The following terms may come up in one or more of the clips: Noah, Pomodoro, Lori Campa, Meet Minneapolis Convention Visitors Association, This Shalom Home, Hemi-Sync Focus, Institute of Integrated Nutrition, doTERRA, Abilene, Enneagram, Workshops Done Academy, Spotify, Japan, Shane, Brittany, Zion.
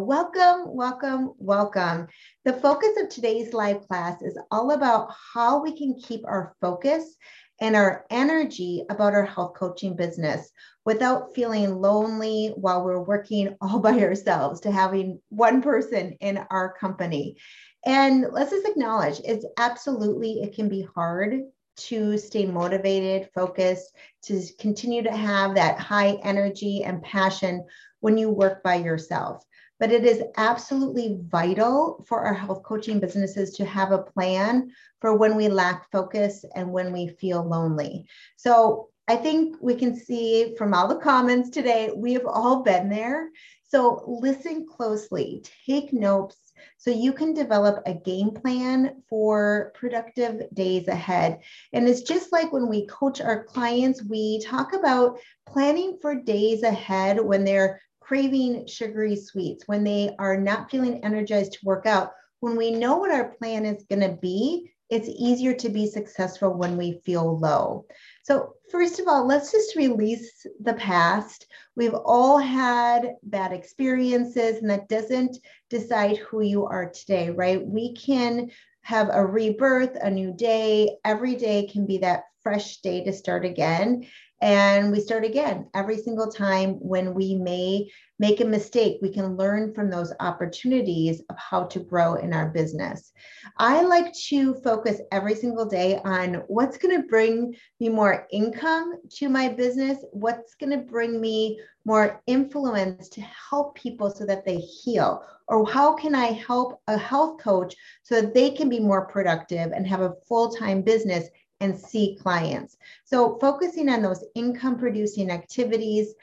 Welcome, welcome, welcome. The focus of today's live class is all about how we can keep our focus and our energy about our health coaching business without feeling lonely while we're working all by ourselves to having one person in our company. And let's just acknowledge it's absolutely, it can be hard to stay motivated, focused, to continue to have that high energy and passion when you work by yourself. But it is absolutely vital for our health coaching businesses to have a plan for when we lack focus and when we feel lonely. So I think we can see from all the comments today, we have all been there. So listen closely, take notes, so you can develop a game plan for productive days ahead. And it's just like when we coach our clients, we talk about planning for days ahead when they're craving sugary sweets, when they are not feeling energized to work out. When we know what our plan is going to be, it's easier to be successful when we feel low. So first of all, let's just release the past. We've all had bad experiences, and that doesn't decide who you are today, right? We can have a rebirth, a new day. Every day can be that fresh day to start again. And we start again every single time when we may make a mistake. We can learn from those opportunities of how to grow in our business. I like to focus every single day on what's going to bring me more income to my business, what's going to bring me more influence to help people so that they heal, or how can I help a health coach so that they can be more productive and have a full-time business and see clients. So focusing on those income producing activities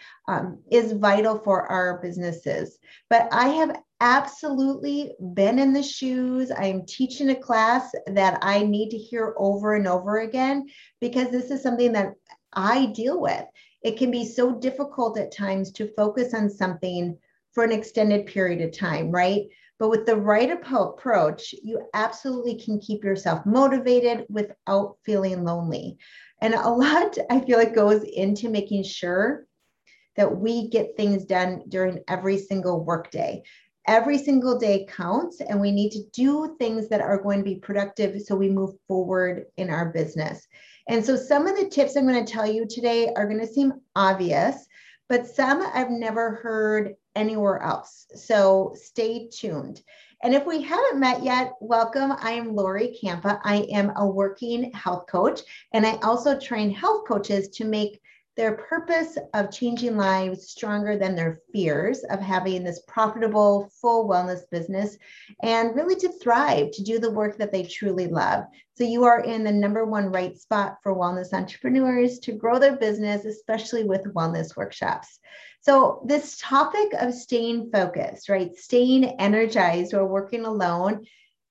is vital for our businesses. But I have absolutely been in the shoes. I'm teaching a class that I need to hear over and over again, because this is something that I deal with. It can be so difficult at times to focus on something for an extended period of time, right? But with the right approach, you absolutely can keep yourself motivated without feeling lonely. And a lot, I feel like, goes into making sure that we get things done during every single workday. Every single day counts, and we need to do things that are going to be productive so we move forward in our business. And so some of the tips I'm going to tell you today are going to seem obvious, but some I've never heard anywhere else. So stay tuned. And if we haven't met yet, welcome. I am Lori Campa. I am a working health coach, and I also train health coaches to make their purpose of changing lives stronger than their fears of having this profitable, full wellness business, and really to thrive, to do the work that they truly love. So you are in the #1 right spot for wellness entrepreneurs to grow their business, especially with wellness workshops. So this topic of staying focused, right? Staying energized or working alone,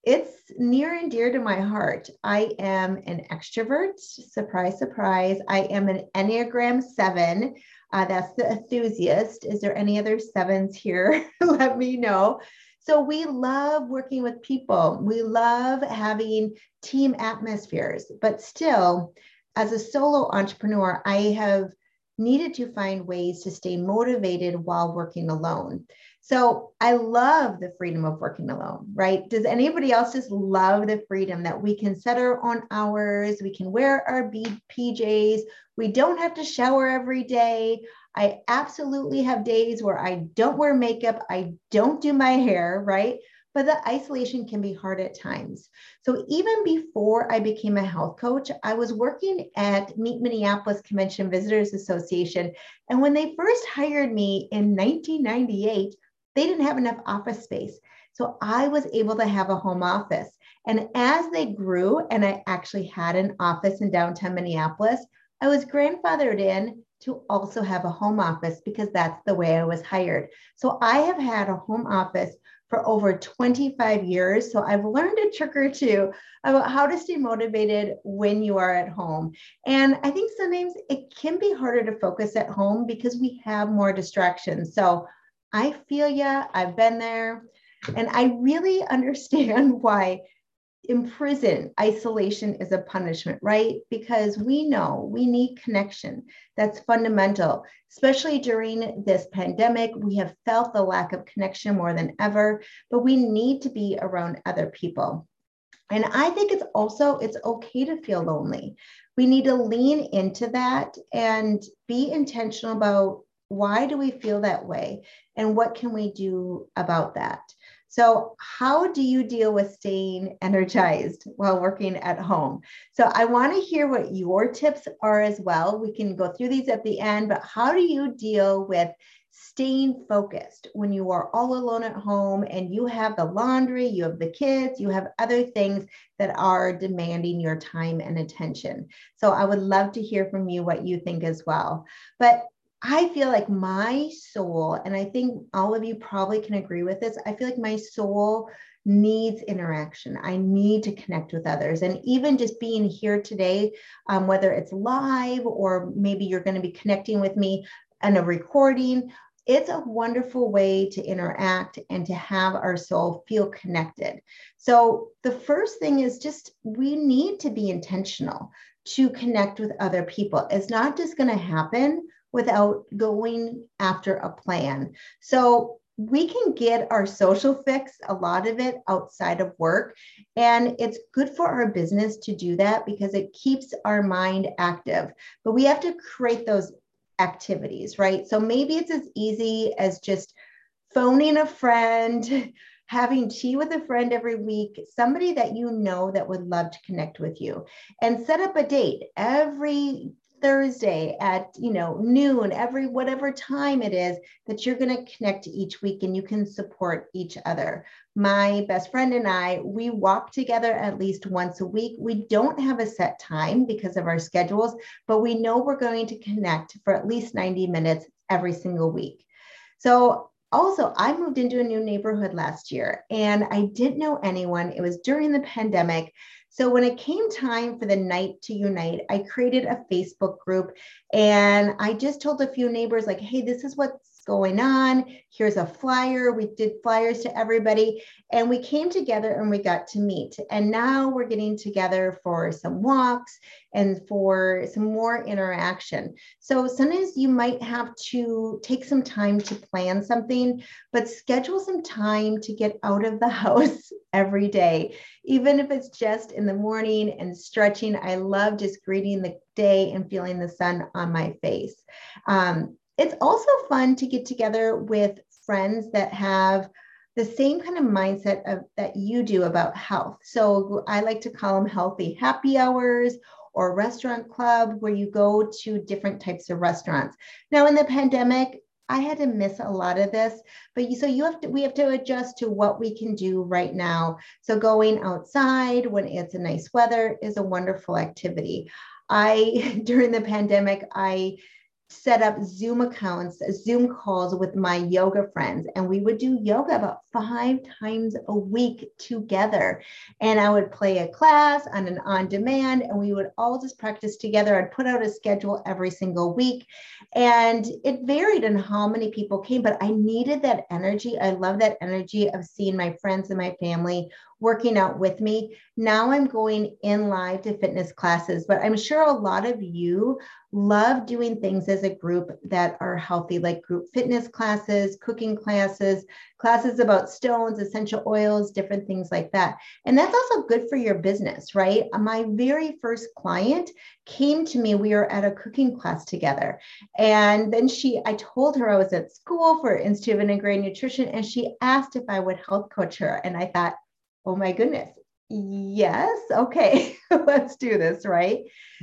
it's near and dear to my heart. I am an extrovert, surprise, surprise. I am an Enneagram 7. That's the enthusiast. Is there any other 7s here? Let me know. So we love working with people. We love having team atmospheres, but still, as a solo entrepreneur, I have needed to find ways to stay motivated while working alone. So I love the freedom of working alone, right? Does anybody else just love the freedom that we can set our own hours, we can wear our PJs, we don't have to shower every day? I absolutely have days where I don't wear makeup, I don't do my hair, right? But the isolation can be hard at times. So even before I became a health coach, I was working at Meet Minneapolis Convention Visitors Association. And when they first hired me in 1998, they didn't have enough office space. So I was able to have a home office. And as they grew, and I actually had an office in downtown Minneapolis, I was grandfathered in to also have a home office because that's the way I was hired. So I have had a home office for over 25 years. So I've learned a trick or two about how to stay motivated when you are at home. And I think sometimes it can be harder to focus at home because we have more distractions. So I feel ya, I've been there, and I really understand why in prison, isolation is a punishment, right? Because we know we need connection. That's fundamental. Especially during this pandemic, we have felt the lack of connection more than ever, but we need to be around other people. And I think it's also, it's okay to feel lonely. We need to lean into that and be intentional about why do we feel that way and what can we do about that? So how do you deal with staying energized while working at home? So I want to hear what your tips are as well. We can go through these at the end, but how do you deal with staying focused when you are all alone at home and you have the laundry, you have the kids, you have other things that are demanding your time and attention? So I would love to hear from you what you think as well. But I feel like my soul, and I think all of you probably can agree with this, I feel like my soul needs interaction. I need to connect with others. And even just being here today, whether it's live or maybe you're going to be connecting with me on a recording, it's a wonderful way to interact and to have our soul feel connected. So the first thing is just we need to be intentional to connect with other people. It's not just going to happen without going after a plan. So we can get our social fix, a lot of it outside of work. And it's good for our business to do that because it keeps our mind active. But we have to create those activities, right? So maybe it's as easy as just phoning a friend, having tea with a friend every week, somebody that you know that would love to connect with you, and set up a date every Thursday at noon, every whatever time it is that you're going to connect each week, and you can support each other. My best friend and I, we walk together at least once a week. We don't have a set time because of our schedules, but we know we're going to connect for at least 90 minutes every single week. So also, I moved into a new neighborhood last year and I didn't know anyone. It was during the pandemic. So when it came time for the night to unite, I created a Facebook group and I just told a few neighbors like, hey, this is what's going on. Here's a flyer. We did flyers to everybody and we came together and we got to meet. And now we're getting together for some walks and for some more interaction. So sometimes you might have to take some time to plan something, but schedule some time to get out of the house every day, even if it's just in the morning and stretching. I love just greeting the day and feeling the sun on my face. It's also fun to get together with friends that have the same kind of mindset that you do about health. So I like to call them healthy happy hours or restaurant club, where you go to different types of restaurants. Now in the pandemic, I had to miss a lot of this, but we have to adjust to what we can do right now. So going outside when it's a nice weather is a wonderful activity. During the pandemic, I set up Zoom calls with my yoga friends, and we would do yoga about 5 times a week together. And I would play a class on an on-demand, and we would all just practice together. I'd put out a schedule every single week, and it varied in how many people came, but I needed that energy. I love that energy of seeing my friends and my family working out with me. Now I'm going in live to fitness classes, but I'm sure a lot of you love doing things as a group that are healthy, like group fitness classes, cooking classes, classes about stones, essential oils, different things like that. And that's also good for your business, right? My very first client came to me, we were at a cooking class together. And then I told her I was at school for Institute of Integrated Nutrition, and she asked if I would health coach her. And I thought, oh my goodness, yes, okay, let's do this, right?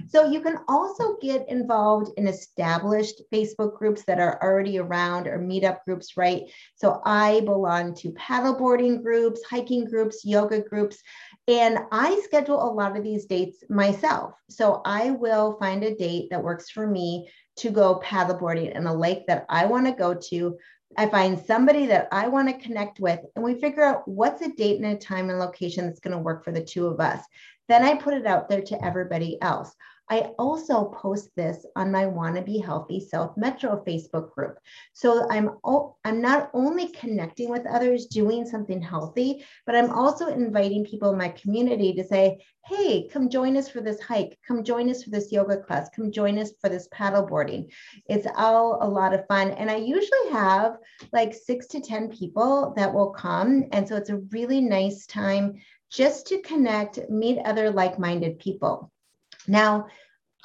So you can also get involved in established Facebook groups that are already around, or meetup groups, right? So I belong to paddleboarding groups, hiking groups, yoga groups, and I schedule a lot of these dates myself. So I will find a date that works for me to go paddleboarding in a lake that I want to go to. I find somebody that I want to connect with, and we figure out what's a date and a time and location that's going to work for the two of us. Then I put it out there to everybody else. I also post this on my Wanna Be Healthy Self Metro Facebook group. So I'm not only connecting with others doing something healthy, but I'm also inviting people in my community to say, hey, come join us for this hike, come join us for this yoga class, come join us for this paddle boarding. It's all a lot of fun. And I usually have like 6 to 10 people that will come. And so it's a really nice time just to connect, meet other like-minded people. Now,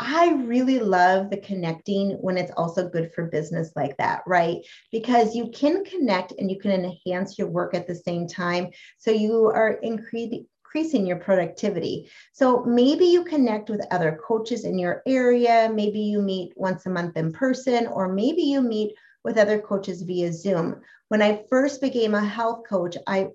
I really love the connecting when it's also good for business like that, right? Because you can connect and you can enhance your work at the same time. So you are increasing your productivity. So maybe you connect with other coaches in your area. Maybe you meet once a month in person, or maybe you meet with other coaches via Zoom. When I first became a health coach, I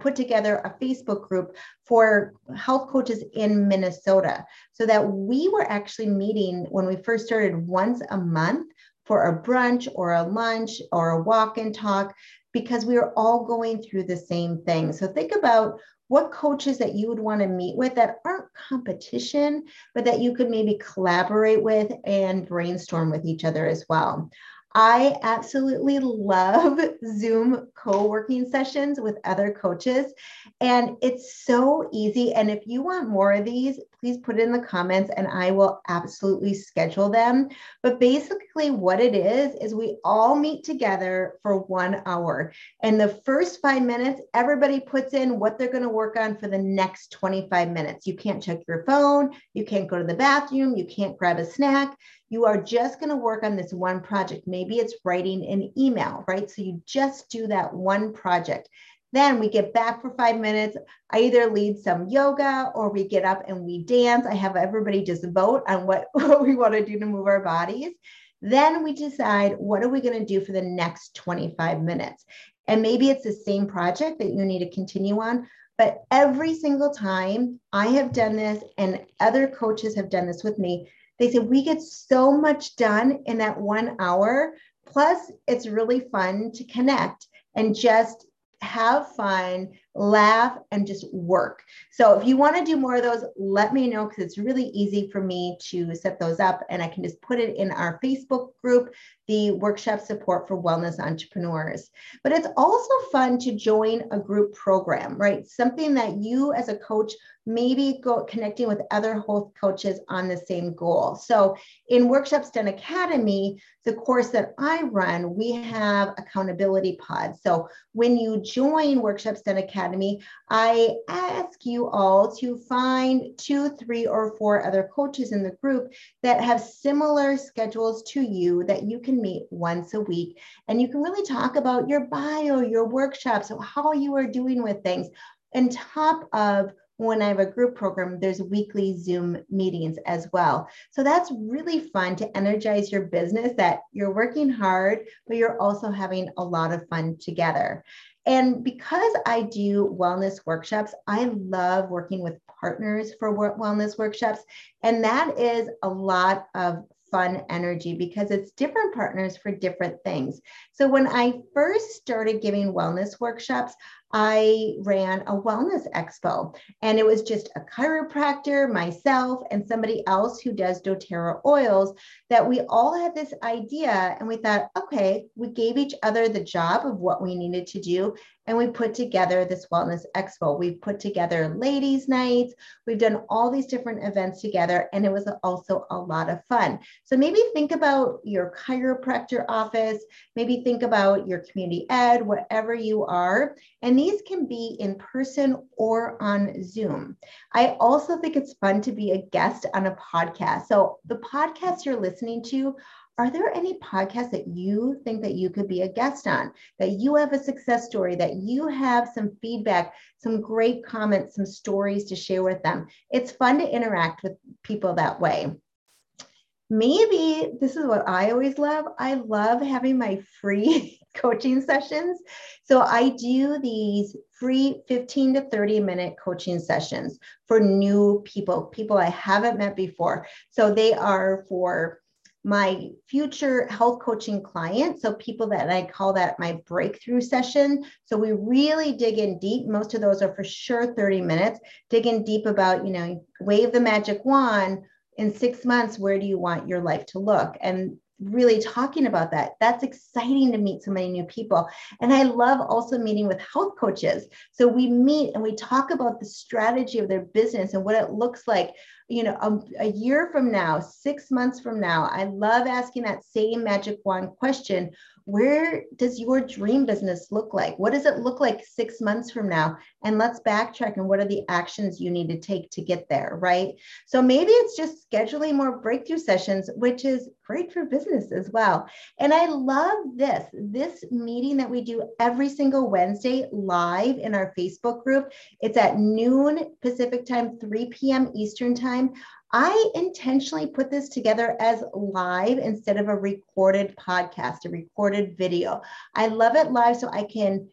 put together a Facebook group for health coaches in Minnesota, so that we were actually meeting when we first started once a month for a brunch or a lunch or a walk and talk, because we were all going through the same thing. So think about what coaches that you would want to meet with that aren't competition, but that you could maybe collaborate with and brainstorm with each other as well. I absolutely love Zoom co-working sessions with other coaches, and it's so easy. And if you want more of these, please put it in the comments and I will absolutely schedule them. But basically what it is we all meet together for 1 hour. And the first 5 minutes, everybody puts in what they're going to work on for the next 25 minutes. You can't check your phone. You can't go to the bathroom. You can't grab a snack. You are just going to work on this one project. Maybe it's writing an email, right? So you just do that one project. Then we get back for 5 minutes. I either lead some yoga or we get up and we dance. I have everybody just vote on what we want to do to move our bodies. Then we decide, what are we going to do for the next 25 minutes? And maybe it's the same project that you need to continue on. But every single time I have done this, and other coaches have done this with me, they say, we get so much done in that 1 hour. Plus, it's really fun to connect and just have fun, laugh, and just work. So if you want to do more of those, let me know, because it's really easy for me to set those up, and I can just put it in our Facebook group, the Workshop Support for Wellness Entrepreneurs. But it's also fun to join a group program, right? Something that you as a coach, maybe go connecting with other health coaches on the same goal. So in Workshops Done Academy, the course that I run, we have accountability pods. So when you join Workshops Done Academy, I ask you all to find 2, 3, or 4 other coaches in the group that have similar schedules to you, that you can meet once a week. And you can really talk about your bio, your workshops, how you are doing with things. On top of, when I have a group program, there's weekly Zoom meetings as well. So that's really fun to energize your business, that you're working hard, but you're also having a lot of fun together. And because I do wellness workshops, I love working with partners for wellness workshops. And that is a lot of fun energy, because it's different partners for different things. So when I first started giving wellness workshops, I ran a wellness expo, and it was just a chiropractor, myself, and somebody else who does doTERRA oils, that we all had this idea, and we thought, okay, we gave each other the job of what we needed to do, and we put together this wellness expo. We've put together ladies' nights. We've done all these different events together, and it was also a lot of fun. So maybe think about your chiropractor office, maybe think about your community ed, whatever you are. And these can be in person or on Zoom. I also think it's fun to be a guest on a podcast. So the podcasts you're listening to, are there any podcasts that you think that you could be a guest on, that you have a success story, that you have some feedback, some great comments, some stories to share with them? It's fun to interact with people that way. Maybe this is what I always love. I love having my free coaching sessions. So I do these free 15 to 30 minute coaching sessions for new people, people I haven't met before. So they are for my future health coaching clients, so people that I call that my breakthrough session. So we really dig in deep. Most of those are for sure 30 minutes. Dig in deep about, you know, wave the magic wand. In 6 months, where do you want your life to look? And really talking about that. That's exciting to meet so many new people. And I love also meeting with health coaches. So we meet and we talk about the strategy of their business and what it looks like, you know, a year from now, 6 months from now. I love asking that same magic wand question. Where does your dream business look like? What does it look like 6 months from now? And let's backtrack and what are the actions you need to take to get there, right? So maybe it's just scheduling more breakthrough sessions, which is great for business as well. And I love this meeting that we do every single Wednesday live in our Facebook group. It's at noon Pacific time, 3 p.m. Eastern time. I intentionally put this together as live instead of a recorded podcast, a recorded video. I love it live so I can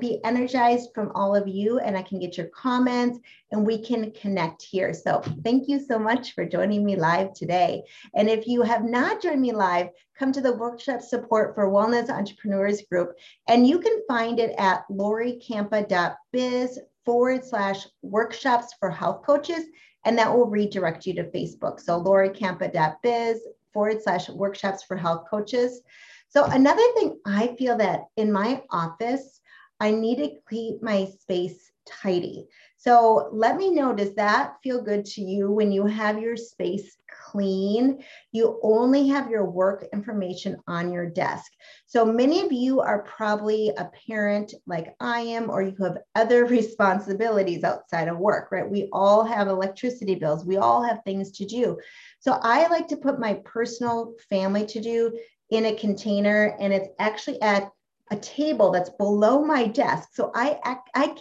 be energized from all of you, and I can get your comments and we can connect here. So thank you so much for joining me live today. And if you have not joined me live, come to the Workshop Support for Wellness Entrepreneurs group, and you can find it at loricampa.biz/workshops for health coaches. And that will redirect you to Facebook. So loricampa.biz/workshops for health coaches. So another thing, I feel that in my office, I need to keep my space tidy. So let me know, does that feel good to you when you have your space clean? You only have your work information on your desk. So many of you are probably a parent like I am, or you have other responsibilities outside of work, right? We all have electricity bills. We all have things to do. So I like to put my personal family to do in a container, and it's actually at a table that's below my desk. So I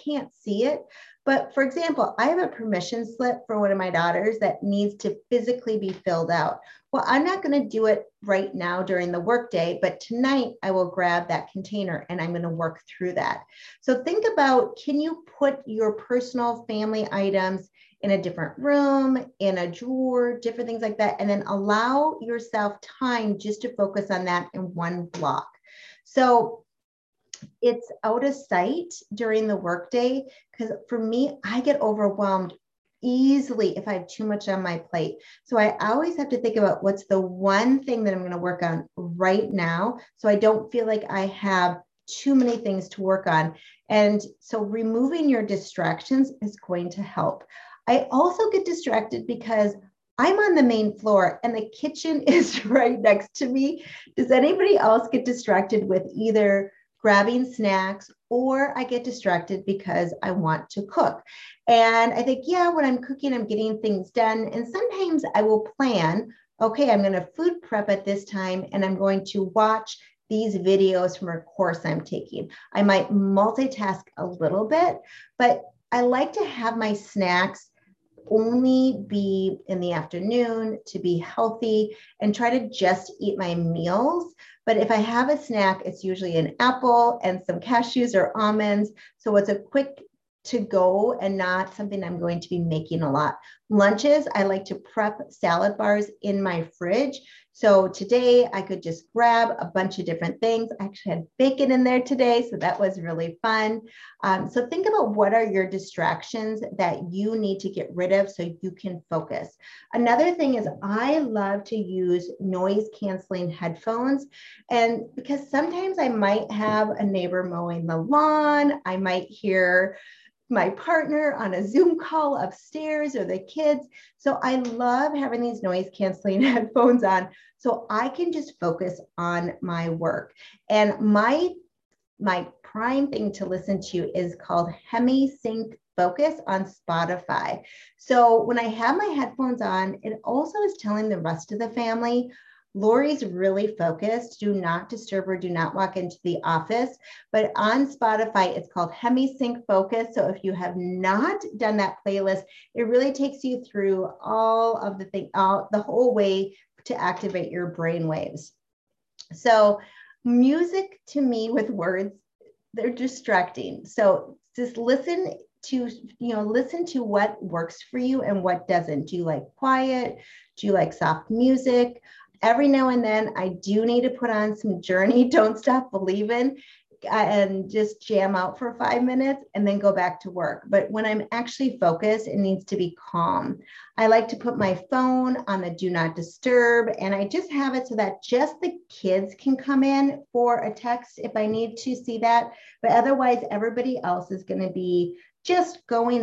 can't see it. But for example, I have a permission slip for one of my daughters that needs to physically be filled out. Well, I'm not going to do it right now during the workday, but tonight I will grab that container and I'm going to work through that. So think about, can you put your personal family items in a different room, in a drawer, different things like that, and then allow yourself time just to focus on that in one block. So it's out of sight during the workday, because for me, I get overwhelmed easily if I have too much on my plate. So I always have to think about what's the one thing that I'm going to work on right now, so I don't feel like I have too many things to work on. And so removing your distractions is going to help. I also get distracted because I'm on the main floor and the kitchen is right next to me. Does anybody else get distracted with either grabbing snacks, or I get distracted because I want to cook? And I think, yeah, when I'm cooking, I'm getting things done. And sometimes I will plan, okay, I'm going to food prep at this time, and I'm going to watch these videos from a course I'm taking. I might multitask a little bit, but I like to have my snacks only be in the afternoon to be healthy and try to just eat my meals. But if I have a snack, it's usually an apple and some cashews or almonds. So it's a quick to go and not something I'm going to be making a lot. Lunches, I like to prep salad bars in my fridge. So today I could just grab a bunch of different things. I actually had bacon in there today, so that was really fun. So think about what are your distractions that you need to get rid of so you can focus. Another thing is I love to use noise canceling headphones. And because sometimes I might have a neighbor mowing the lawn, I might hear my partner on a Zoom call upstairs or the kids. So I love having these noise canceling headphones on so I can just focus on my work. And my prime thing to listen to is called Hemi-Sync Focus on Spotify. So when I have my headphones on, it also is telling the rest of the family, Lori's really focused. Do not disturb her. Do not walk into the office. But on Spotify, it's called Hemi-Sync Focus. So if you have not done that playlist, it really takes you through all of the thing, the whole way to activate your brain waves. So music to me with words, they're distracting. So just listen to, you know, listen to what works for you and what doesn't. Do you like quiet? Do you like soft music? every now and then I do need to put on some Journey, Don't Stop Believin', and just jam out for 5 minutes and then go back to work. But when I'm actually focused, it needs to be calm. I like to put my phone on the do not disturb, and I just have it so that just the kids can come in for a text if I need to see that. But otherwise, everybody else is going to be just going in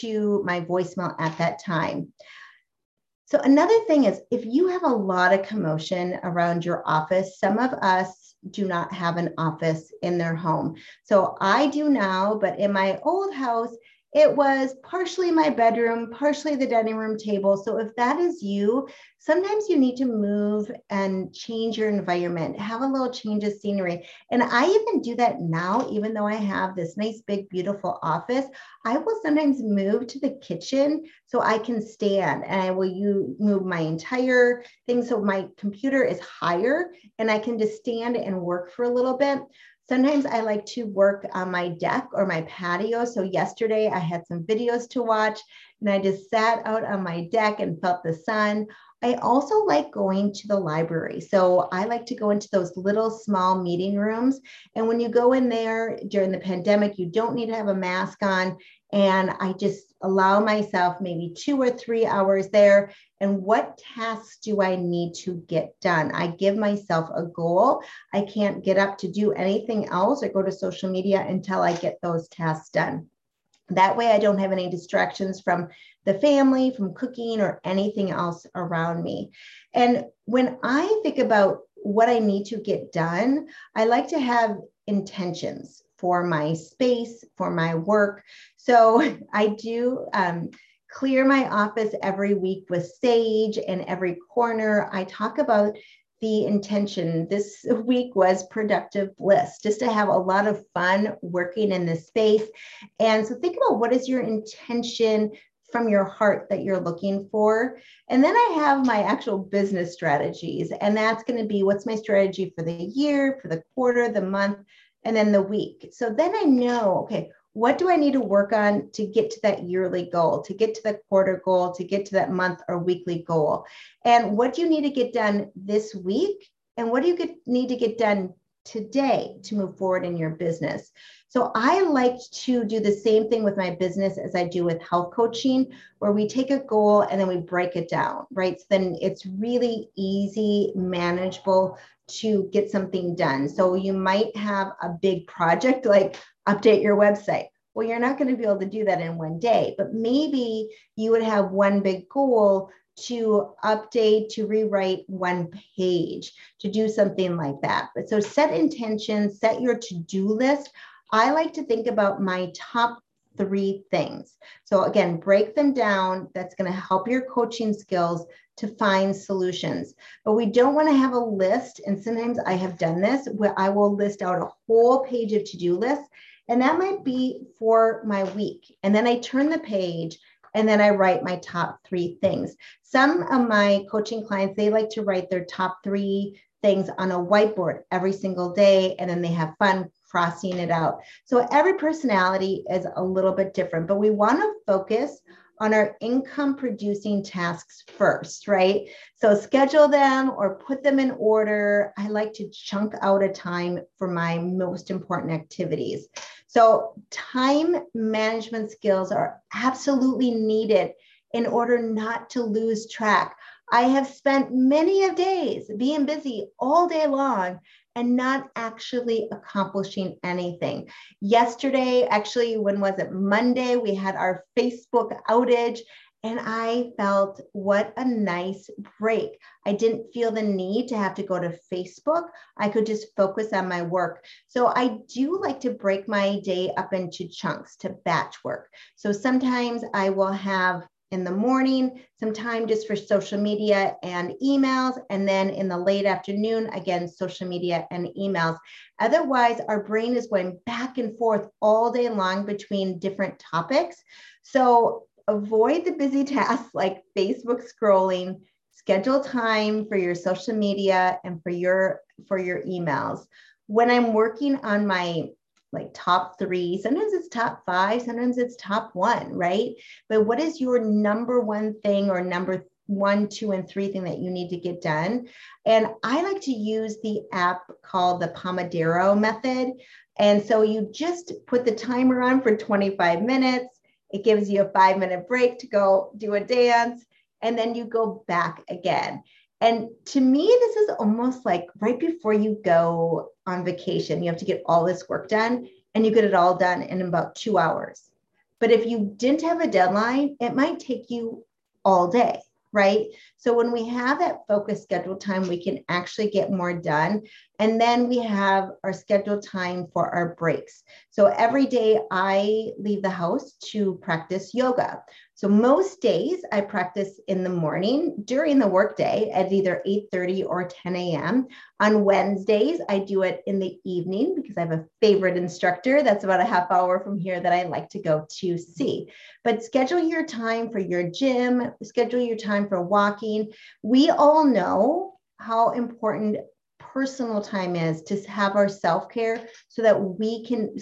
to my voicemail at that time. So another thing is, if you have a lot of commotion around your office, some of us do not have an office in their home. So I do now, but in my old house, it was partially my bedroom, partially the dining room table. So if that is you, sometimes you need to move and change your environment, have a little change of scenery. And I even do that now, even though I have this nice, big, beautiful office, I will sometimes move to the kitchen so I can stand, and I will move my entire thing. So my computer is higher and I can just stand and work for a little bit. Sometimes I like to work on my deck or my patio. So yesterday I had some videos to watch and I just sat out on my deck and felt the sun. I also like going to the library. So I like to go into those little small meeting rooms. And when you go in there during the pandemic, you don't need to have a mask on. And I just allow myself maybe 2 or 3 hours there. And what tasks do I need to get done? I give myself a goal. I can't get up to do anything else or go to social media until I get those tasks done. That way I don't have any distractions from the family, from cooking, or anything else around me. And when I think about what I need to get done, I like to have intentions for my space, for my work. So I do clear my office every week with sage, and every corner I talk about the intention. This week was productive bliss, just to have a lot of fun working in this space. And so think about, what is your intention from your heart that you're looking for? And then I have my actual business strategies, and that's going to be, what's my strategy for the year, for the quarter, the month, and then the week. So then I know, okay, what do I need to work on to get to that yearly goal, to get to the quarter goal, to get to that month or weekly goal? And what do you need to get done this week? And what do you need to get done today to move forward in your business? So I like to do the same thing with my business as I do with health coaching, where we take a goal and then we break it down, right? So then it's really easy, manageable to get something done. So you might have a big project, like update your website. Well, you're not going to be able to do that in one day, but maybe you would have one big goal to update, to rewrite one page, to do something like that. But so set intentions, set your to-do list. I like to think about my top 3 things. So again, break them down. That's going to help your coaching skills to find solutions. But we don't want to have a list. And sometimes I have done this, where I will list out a whole page of to-do lists. And that might be for my week. And then I turn the page and then I write my top 3 things. Some of my coaching clients, they like to write their top 3 things on a whiteboard every single day. And then they have fun crossing it out. So every personality is a little bit different, but we want to focus on our income producing tasks first, right? So schedule them or put them in order. I like to chunk out a time for my most important activities. So time management skills are absolutely needed in order not to lose track. I have spent many of days being busy all day long and not actually accomplishing anything. Yesterday, actually, when was it? Monday, we had our Facebook outage, and I felt what a nice break. I didn't feel the need to have to go to Facebook. I could just focus on my work. So I do like to break my day up into chunks, to batch work. So sometimes I will have in the morning some time just for social media and emails, and then in the late afternoon, again, social media and emails. Otherwise, our brain is going back and forth all day long between different topics. So avoid the busy tasks like Facebook scrolling. Schedule time for your social media and for your emails. When I'm working on my top 3, sometimes it's top 5, sometimes it's top 1, right? But what is your number 1 thing or number one, two, and three thing that you need to get done. And I like to use the app called the Pomodoro method. And so you just put the timer on for 25 minutes. It gives you a 5-minute break to go do a dance, and then you go back again. And to me, this is almost like right before you go on vacation, you have to get all this work done, and you get it all done in about 2 hours. But if you didn't have a deadline, it might take you all day, right? So when we have that focused scheduled time, we can actually get more done. And then we have our scheduled time for our breaks. So every day I leave the house to practice yoga. So most days I practice in the morning during the workday at either 8:30 or 10 a.m. On Wednesdays, I do it in the evening because I have a favorite instructor that's about a half hour from here that I like to go to see. But schedule your time for your gym, schedule your time for walking. We all know how important personal time is to have our self-care so that we can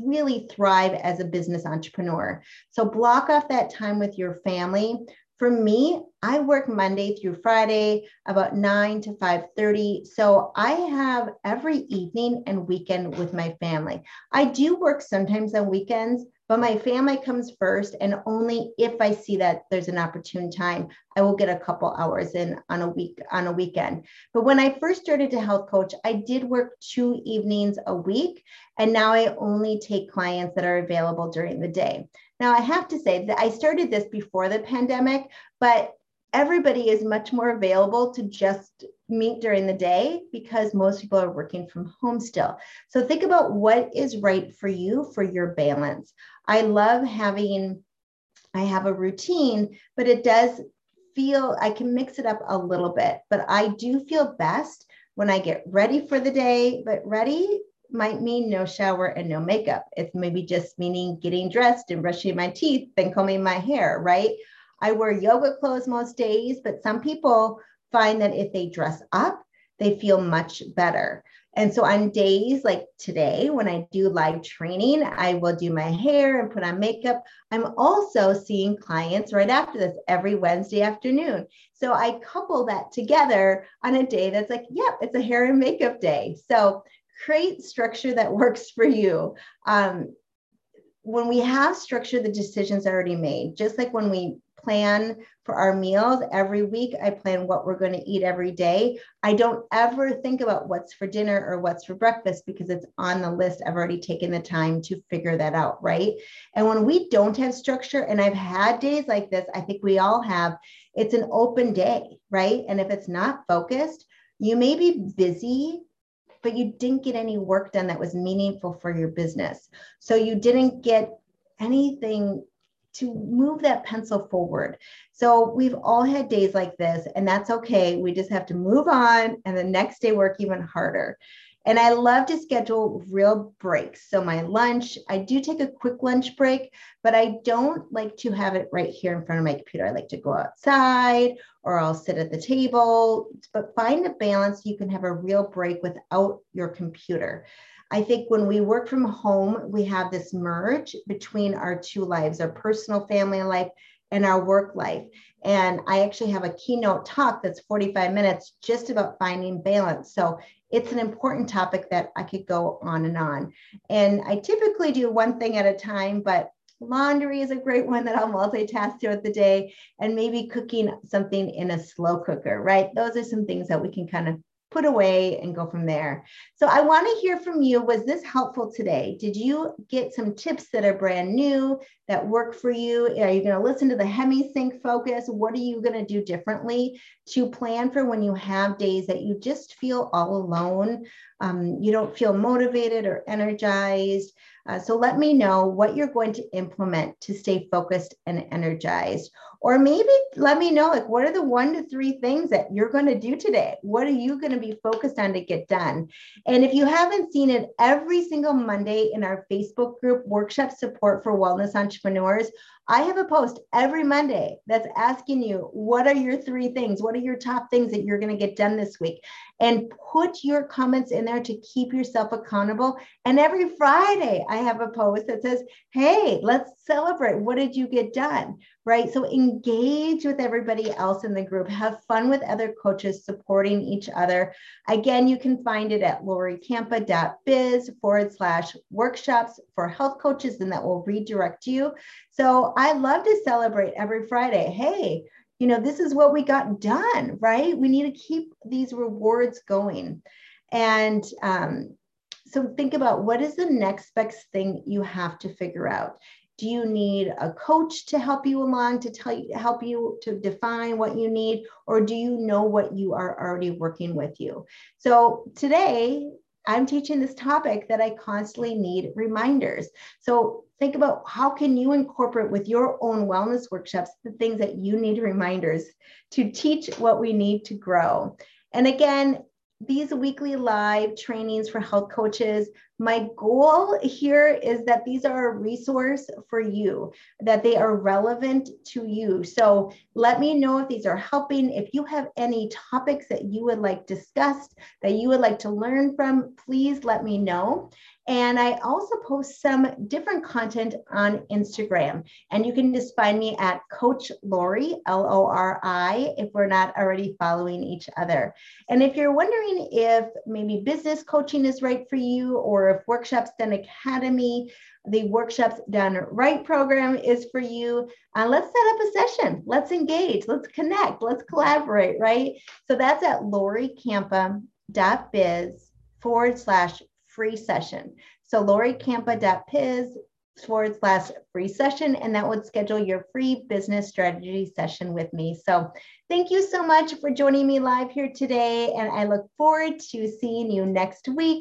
really thrive as a business entrepreneur. So block off that time with your family. For me, I work Monday through Friday, about 9 to 5:30. So I have every evening and weekend with my family. I do work sometimes on weekends, but my family comes first, and only if I see that there's an opportune time, I will get a couple hours in on a weekend. But when I first started to health coach, I did work 2 evenings a week, and now I only take clients that are available during the day. Now, I have to say that I started this before the pandemic, but everybody is much more available to just meet during the day because most people are working from home still. So think about what is right for you for your balance. I have a routine, but it does feel, I can mix it up a little bit, but I do feel best when I get ready for the day. But ready might mean no shower and no makeup. It's maybe just meaning getting dressed and brushing my teeth and combing my hair, right? I wear yoga clothes most days, but some people find that if they dress up, they feel much better. And so on days like today, when I do live training, I will do my hair and put on makeup. I'm also seeing clients right after this every Wednesday afternoon. So I couple that together on a day that's like, yep, it's a hair and makeup day. So create structure that works for you. When we have structure, the decisions are already made. Just like when we plan for our meals every week, I plan what we're going to eat every day. I don't ever think about what's for dinner or what's for breakfast because it's on the list. I've already taken the time to figure that out, right? And when we don't have structure, and I've had days like this, I think we all have, it's an open day, right? And if it's not focused, you may be busy, but you didn't get any work done that was meaningful for your business. So you didn't get anything to move that pencil forward. So we've all had days like this, and that's okay. We just have to move on and the next day work even harder. And I love to schedule real breaks. So my lunch, I do take a quick lunch break, but I don't like to have it right here in front of my computer. I like to go outside or I'll sit at the table, but find a balance. You can have a real break without your computer. I think when we work from home, we have this merge between our 2 lives, our personal family life and our work life. And I actually have a keynote talk that's 45 minutes just about finding balance. So it's an important topic that I could go on. And I typically do one thing at a time, but laundry is a great one that I'll multitask throughout the day, and maybe cooking something in a slow cooker, right? Those are some things that we can kind of put away and go from there. So I want to hear from you. Was this helpful today? Did you get some tips that are brand new that work for you? Are you going to listen to the Hemi-Sync Focus? What are you going to do differently to plan for when you have days that you just feel all alone? You don't feel motivated or energized. So let me know what you're going to implement to stay focused and energized. Or maybe let me know, like, what are the 1 to 3 things that you're going to do today? What are you going to be focused on to get done? And if you haven't seen it, every single Monday in our Facebook group, Workshop Support for Wellness Entrepreneurs, I have a post every Monday that's asking you, what are your 3 things? What are your top things that you're going to get done this week? And put your comments in there to keep yourself accountable. And every Friday, I have a post that says, hey, let's celebrate. What did you get done? right? So engage with everybody else in the group, have fun with other coaches supporting each other. Again, you can find it at loricampa.biz/workshops-for-health-coaches, and that will redirect you. So I love to celebrate every Friday. Hey, you know, this is what we got done, right? We need to keep these rewards going. And so think about, what is the next best thing you have to figure out? Do you need a coach to help you along, to help you to define what you need, or do you know what you are already working with you? So today, I'm teaching this topic that I constantly need reminders. So think about, how can you incorporate with your own wellness workshops the things that you need reminders to teach what we need to grow? And again, these weekly live trainings for health coaches, my goal here is that these are a resource for you, that they are relevant to you. So let me know if these are helping. If you have any topics that you would like discussed, that you would like to learn from, please let me know. And I also post some different content on Instagram, and you can just find me at Coach Lori, L-O-R-I, if we're not already following each other. And if you're wondering if maybe business coaching is right for you, or if Workshops Done Academy, the Workshops Done Right program is for you, let's set up a session. Let's engage, let's connect, let's collaborate, right? So that's at loricampa.biz/free session. So loricampa.biz/free session, and that would schedule your free business strategy session with me. So thank you so much for joining me live here today, and I look forward to seeing you next week.